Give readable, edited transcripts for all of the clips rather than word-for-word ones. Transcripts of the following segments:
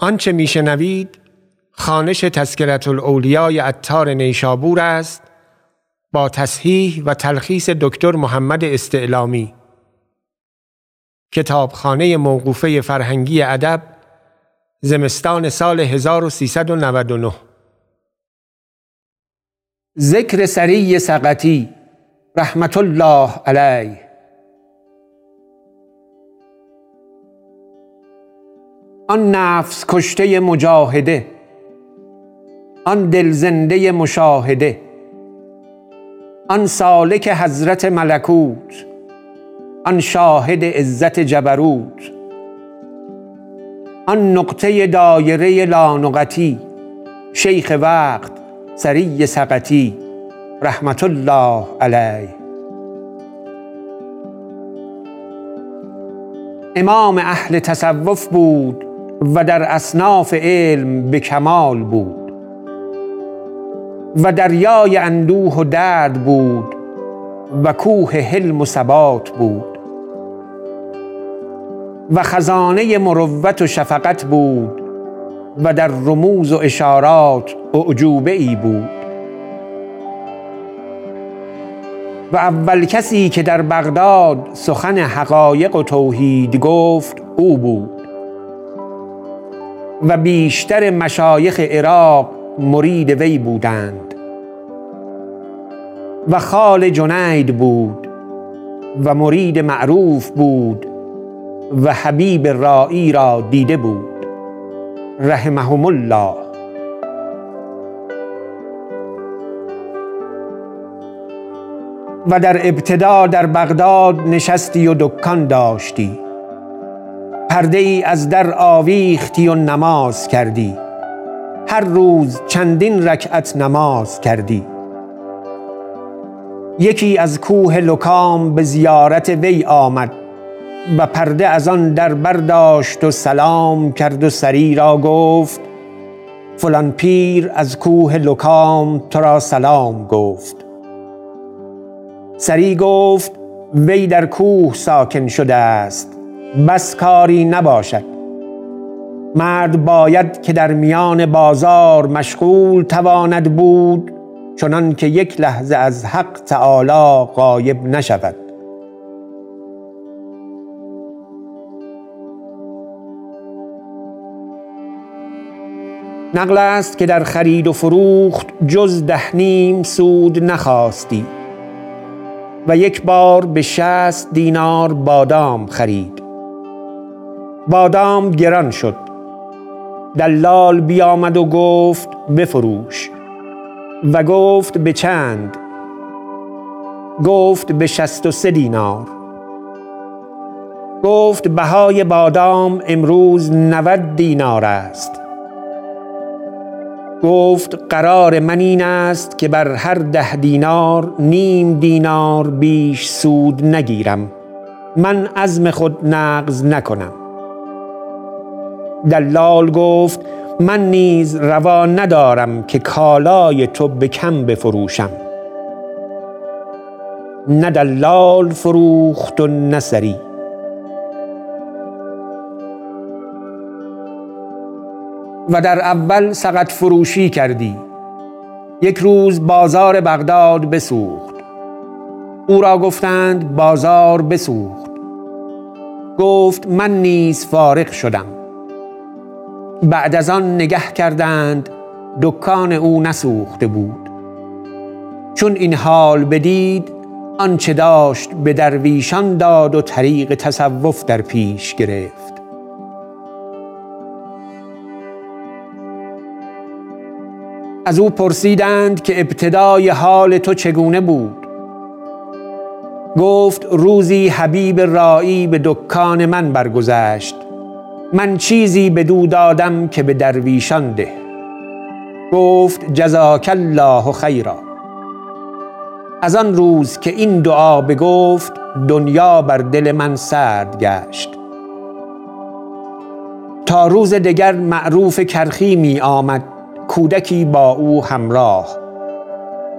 آنچه میشنوید خوانش تذکرةالاولیای عطار نیشابور است با تصحیح و تلخیص دکتر محمد استعلامی. کتابخانه موقوفه فرهنگی ادب، زمستان سال 1399. ذکر سریّ سقطی رحمت الله علیه. آن نفس کشته مجاهده، آن دل زنده مشاهده، آن سالک حضرت ملکوت، آن شاهد عزت جبروت، آن نقطه دایره لانقطی، شیخ وقت سریّ سقطی رحمت الله علیه. امام اهل تصوف بود و در اصناف علم به کمال بود و دریای اندوه و درد بود و کوه حلم و ثبات بود و خزانه مروت و شفقت بود و در رموز و اشارات اعجوبه ای بود و اول کسی که در بغداد سخن حقایق و توحید گفت او بود و بیشتر مشایخ عراق مرید وی بودند و خال جنید بود و مرید معروف بود و حبیب رائی را دیده بود رحمهم الله. و در ابتدا در بغداد نشستی و دکان داشتی، پرده ای از در آویختی و نماز کردی، هر روز چندین رکعت نماز کردی. یکی از کوه لکام به زیارت وی آمد و پرده از آن در برداشت و سلام کرد و سری را گفت فلان پیر از کوه لکام تو را سلام گفت. سری گفت وی در کوه ساکن شده است، بس کاری نباشد، مرد باید که در میان بازار مشغول تواند بود چنان که یک لحظه از حق تعالی غایب نشود. نقل است که در خرید و فروخت جز 10 نیم سود نخواستی و یک بار به 60 دینار بادام خرید. بادام گران شد، دلال بیامد و گفت بفروش، و گفت به چند؟ گفت به 63 دینار. گفت بهای بادام امروز 90 دینار است. گفت قرار من این است که بر هر 10 دینار نیم دینار بیش سود نگیرم، من عزم خود نقض نکنم. دلال گفت من نیز روا ندارم که کالای تو به کم بفروشم. نه دلال فروخت و نه سری. و در اول سقط فروشی کردی. یک روز بازار بغداد بسوخت. او را گفتند بازار بسوخت. گفت من نیز فارغ شدم. بعد از آن نگه کردند، دکان او نسوخته بود. چون این حال بدید، آنچه داشت به درویشان داد و طریق تصوف در پیش گرفت. از او پرسیدند که ابتدای حال تو چگونه بود؟ گفت روزی حبیب رائی به دکان من برگذشت، من چیزی بدو دادم که به درویشان ده. گفت جزاک الله خیرا. از آن روز که این دعا بگفت، دنیا بر دل من سرد گشت. تا روز دگر معروف کرخی می آمد، کودکی با او همراه.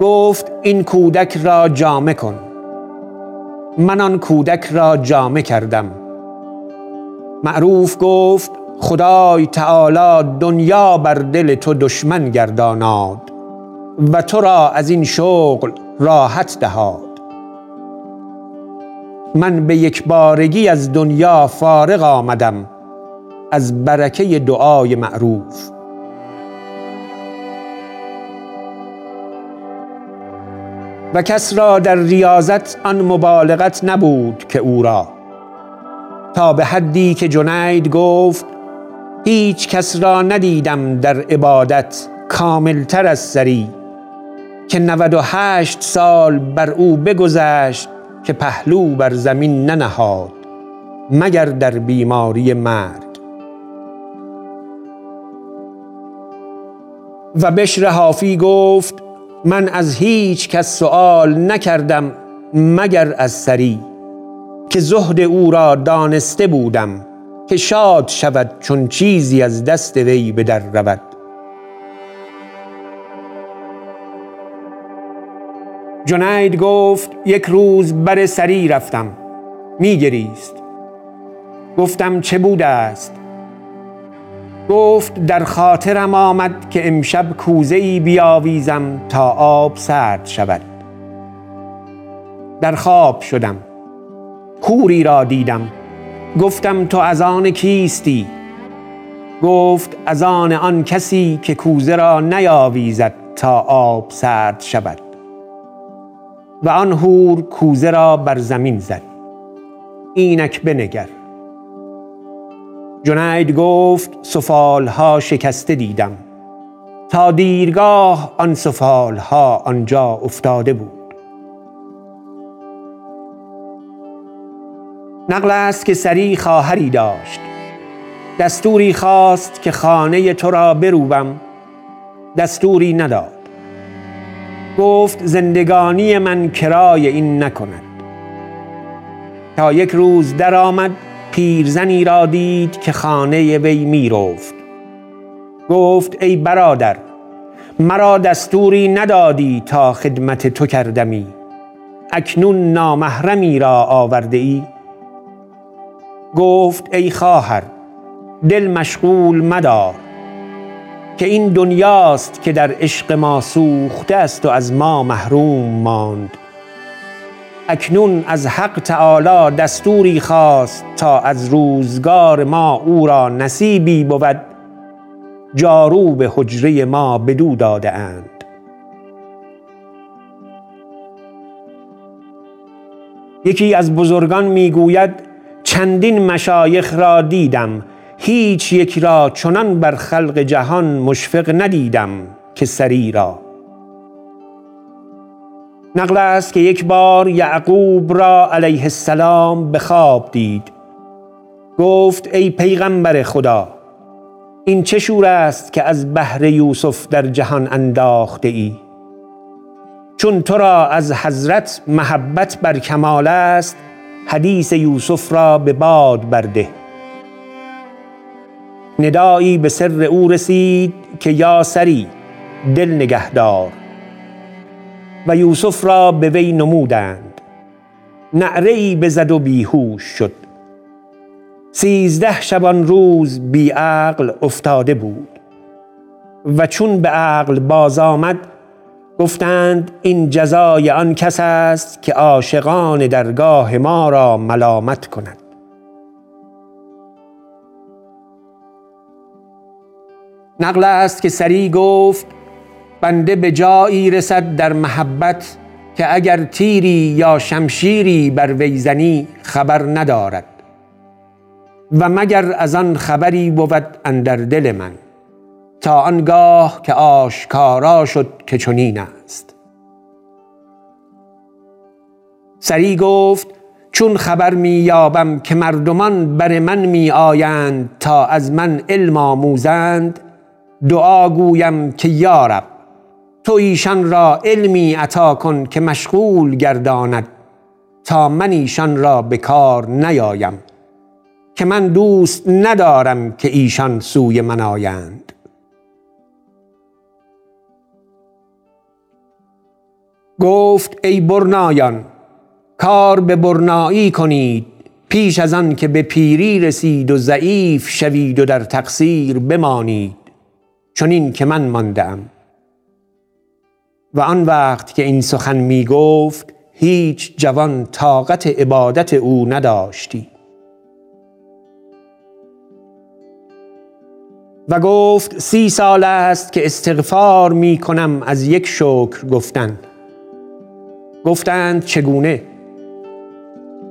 گفت این کودک را جامه کن. من آن کودک را جامه کردم. معروف گفت خدای تعالی دنیا بر دل تو دشمن گرداناد و تو را از این شغل راحت دهاد. من به یک بارگی از دنیا فارغ آمدم از برکه دعای معروف. و کس را در ریاضت آن مبالغت نبود که او را، تا به حدی که جنید گفت هیچ کس را ندیدم در عبادت کاملتر از سری که 98 سال بر او بگذشت که پهلو بر زمین ننهاد مگر در بیماری مرگ. و بشر حافی گفت من از هیچ کس سؤال نکردم مگر از سری که زهد او را دانسته بودم که شاد شود چون چیزی از دست وی به در رود. جنید گفت یک روز بر سری رفتم، میگریست. گفتم چه بوده است؟ گفت در خاطرم آمد که امشب کوزه‌ای بیاویزم تا آب سرد شود. در خواب شدم، کوری را دیدم. گفتم تو از آن کیستی؟ گفت از آن کسی که کوزه را نیاویزد تا آب سرد شود. و آن هور کوزه را بر زمین زد. اینک بنگر. جنید گفت سفالها شکسته دیدم، تا دیرگاه آن سفالها آنجا افتاده بود. نقل است که سری خواهری داشت. دستوری خواست که خانه تو را بروبم، دستوری نداد. گفت زندگانی من کرای این نکند. تا یک روز در آمد، پیرزنی را دید که خانه وی می رفت. گفت ای برادر، مرا دستوری ندادی تا خدمت تو کردمی، اکنون نامحرمی را آورده ای؟ گفت ای خواهر، دل مشغول مدار که این دنیاست که در عشق ما سوخته است و از ما محروم ماند. اکنون از حق تعالی دستوری خواست تا از روزگار ما او را نصیبی بود، جارو به حجره ما بدو داده اند. یکی از بزرگان میگوید چندین مشایخ را دیدم، هیچ یک را چنان بر خلق جهان مشفق ندیدم که سری را. نقل است که یک بار یعقوب را علیه السلام به خواب دید. گفت ای پیغمبر خدا، این چه شور است که از بحر یوسف در جهان انداخته ای؟ چون تو را از حضرت محبت بر کمال است، حدیث یوسف را به باد برده. ندایی به سر او رسید که یا سری، دل نگهدار. و یوسف را به وی نمودند. نعره‌ای بزد و بیهوش شد. 13 شبان روز بی عقل افتاده بود. و چون به عقل باز آمد، گفتند این جزای آن کس است که عاشقان درگاه ما را ملامت کند. نقل است که سری گفت بنده به جایی رسد در محبت که اگر تیری یا شمشیری بر وی زنی خبر ندارد، و مگر از آن خبری بود اندر دل من، تا آنگاه که آشکارا شد که چنین است. سری گفت چون خبر می یابم که مردمان بر من می آیند تا از من علم آموزند، دعا گویم که یا رب تو ایشان را علمی عطا کن که مشغول گرداند تا من ایشان را به کار نیایم، که من دوست ندارم که ایشان سوی من آیند. گفت ای برنایان، کار به برنایی کنید پیش از آن که به پیری رسید و ضعیف شوید و در تقصیر بمانید چنین که من ماندم. و آن وقت که این سخن می گفت هیچ جوان طاقت عبادت او نداشتی. و گفت 30 سال است که استغفار می کنم از یک شکر گفتن. گفتند چگونه؟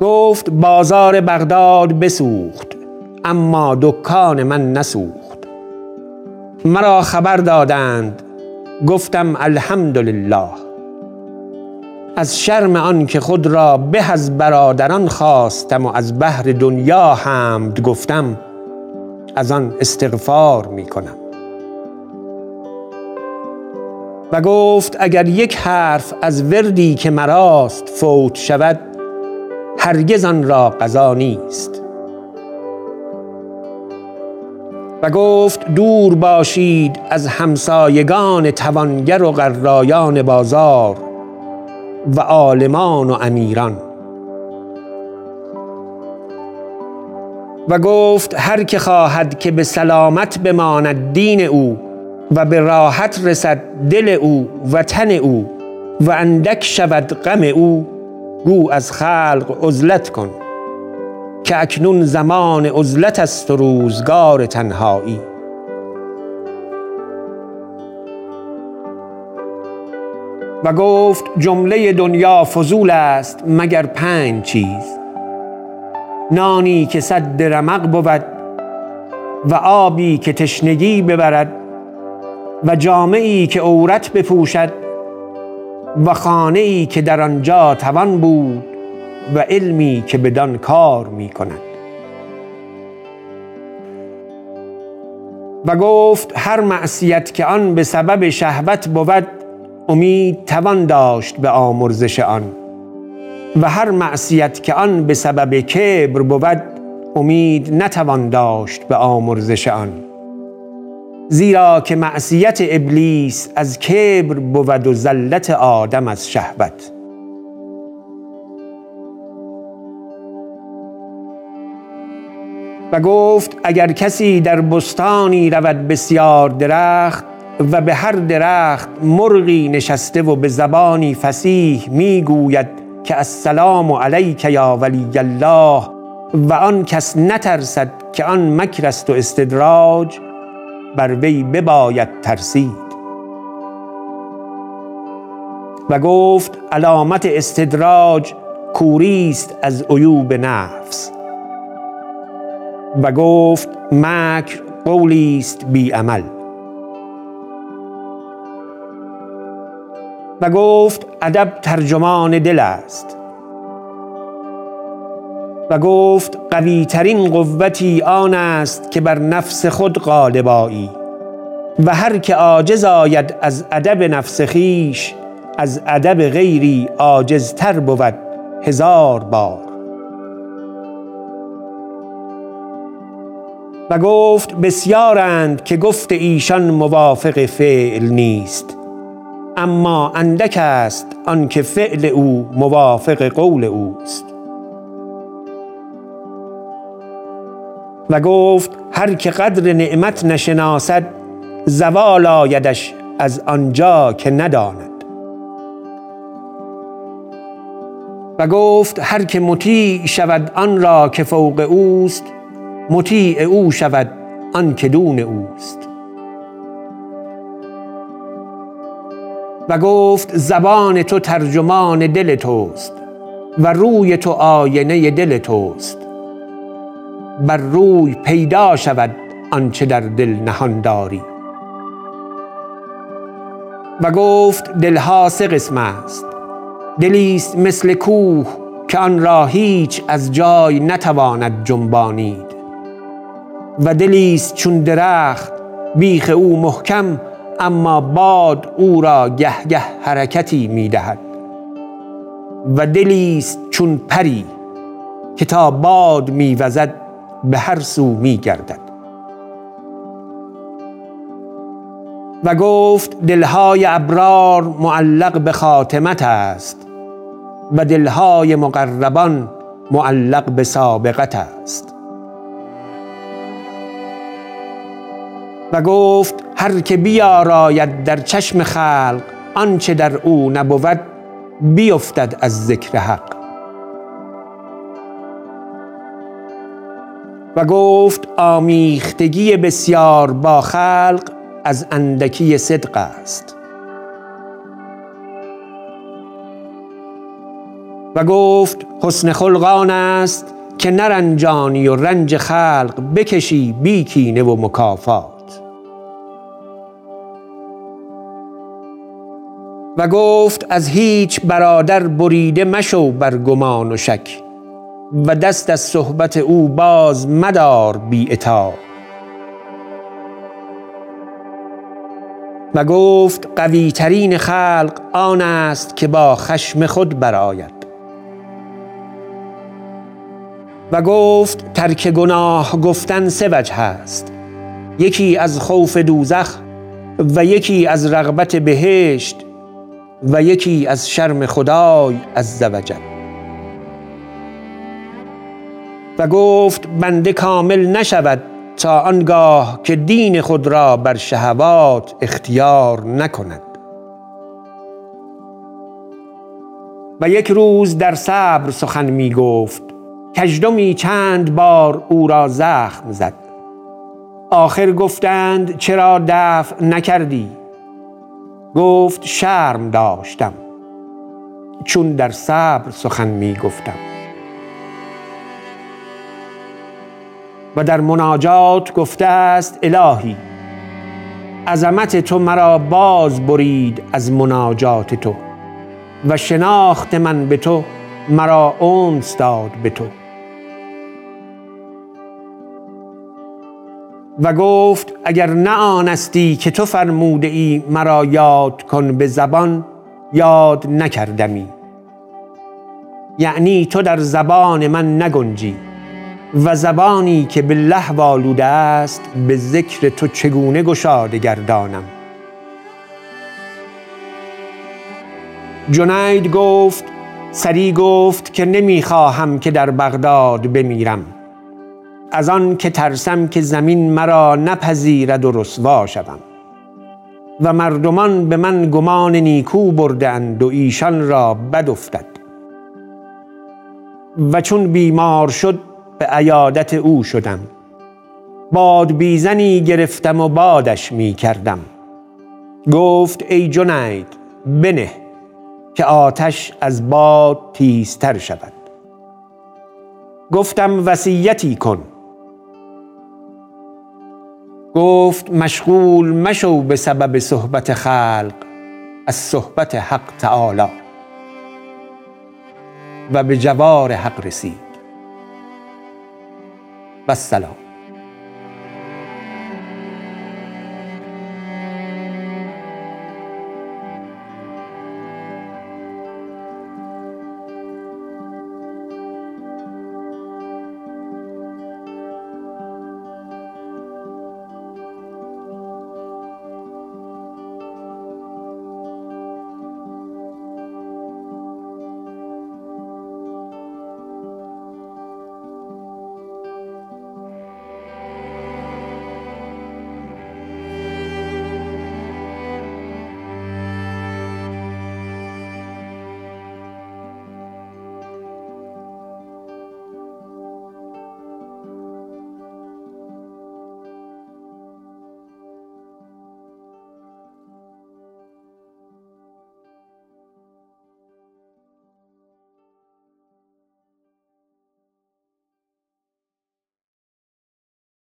گفت بازار بغداد بسوخت اما دکان من نسوخت. مرا خبر دادند گفتم الحمدلله. از شرم آن که خود را به از برادران خواستم و از بهر دنیا حمد گفتم از آن استغفار می کنم. و گفت اگر یک حرف از وردی که مراست فوت شود هرگز آن را قضا نیست. و گفت دور باشید از همسایگان توانگر و قرایان بازار و عالمان و امیران. و گفت هر که خواهد که به سلامت بماند دین او و به راحت رسد دل او و تن او و اندک شود غم او گو از خلق عزلت کن که اکنون زمان عزلت است و روزگار تنهایی. و گفت جمله دنیا فضول است مگر 5 چیز: نانی که 100 درمق بود و آبی که تشنگی ببرد و جامه‌ای که عورت بپوشد و خانه‌ای که در آنجا توان بود و علمی که بدان کار می کند. و گفت هر معصیت که آن به سبب شهوت بود امید توان داشت به آمرزش آن و هر معصیت که آن به سبب کبر بود امید نتوان داشت به آمرزش آن، زیرا که معصیت ابلیس از کبر بود و ذلت آدم از شهوت. و گفت اگر کسی در بستانی رود بسیار درخت و به هر درخت مرغی نشسته و به زبانی فصیح میگوید که السلام علیک یا ولی الله و آن کس نترسد که آن مکر است و استدراج، بر وی بباید ترسید. و گفت علامت استدراج کوری است از عیوب نفس. و گفت مکر قولی است بی عمل. و گفت ادب ترجمان دل است. و گفت قوی ترین قوتی آن است که بر نفس خود غالب آیی و هر که عاجز آید از ادب نفس خیش از ادب غیری عاجزتر بود 1000 بار. و گفت بسیارند که گفت ایشان موافق فعل نیست اما اندک است آن که فعل او موافق قول اوست. و گفت هر که قدر نعمت نشناسد زوال آیدش از آنجا که نداند. و گفت هر که مطیع شود آن را که فوق اوست مطیع او شود آن که دون اوست. و گفت زبان تو ترجمان دل توست و روی تو آینه دل توست، بر روی پیدا شود آنچه در دل نهان داری. و گفت دلها 3 قسم است: دلی است مثل کوه که آن را هیچ از جای نتواند جنبانید و دلی است چون درخت بیخ او محکم اما باد او را گه گه حرکتی می‌دهد و دلی است چون پری که تا باد می‌وزد به هر سو می‌گردد. و گفت دلهای ابرار معلق به خاتمت است و دلهای مقربان معلق به سابقت است. و گفت هر که بیاراید در چشم خلق آنچه در او نبود بیفتد از ذکر حق. و گفت آمیختگی بسیار با خلق از اندکی صدق است. و گفت حسن خلقان است که نرنجانی و رنج خلق بکشی بی کینه و مکافات. و گفت از هیچ برادر بریده مشو بر گمان و شک و دست از صحبت او باز مدار بی عتاب. و گفت قوی ترین خلق آن است که با خشم خود برآید. و گفت ترک گناه گفتن سه وجه است، یکی از خوف دوزخ و یکی از رغبت بهشت و یکی از شرم خدای عزوجل. و گفت بنده کامل نشود تا آنگاه که دین خود را بر شهوات اختیار نکند. و یک روز در صبر سخن می گفت، کژدمی چند بار او را زخم زد. آخر گفتند چرا دفع نکردی؟ گفت شرم داشتم چون در صبر سخن می گفتم. و در مناجات گفته است الهی عظمت تو مرا باز برید از مناجات تو و شناخت من به تو مرا انس داد به تو. و گفت اگر نه آنستی که تو فرموده ای مرا یاد کن به زبان یاد نکردمی، یعنی تو در زبان من نگنجی و زبانی که به لهو آلوده است به ذکر تو چگونه گشاده گردانم. جنید گفت سری گفت که نمیخواهم که در بغداد بمیرم، از آن که ترسم که زمین مرا نپذیرد و رسوا شوم و مردمان به من گمان نیکو بردند و ایشان را بد افتد. و چون بیمار شد به عیادت او شدم، باد بیزنی گرفتم و بادش می کردم. گفت ای جنید بنه که آتش از باد تیزتر شود. گفتم وصیتی کن. گفت مشغول مشو به سبب صحبت خلق از صحبت حق تعالی. و به جوار حق رسید. والسلام.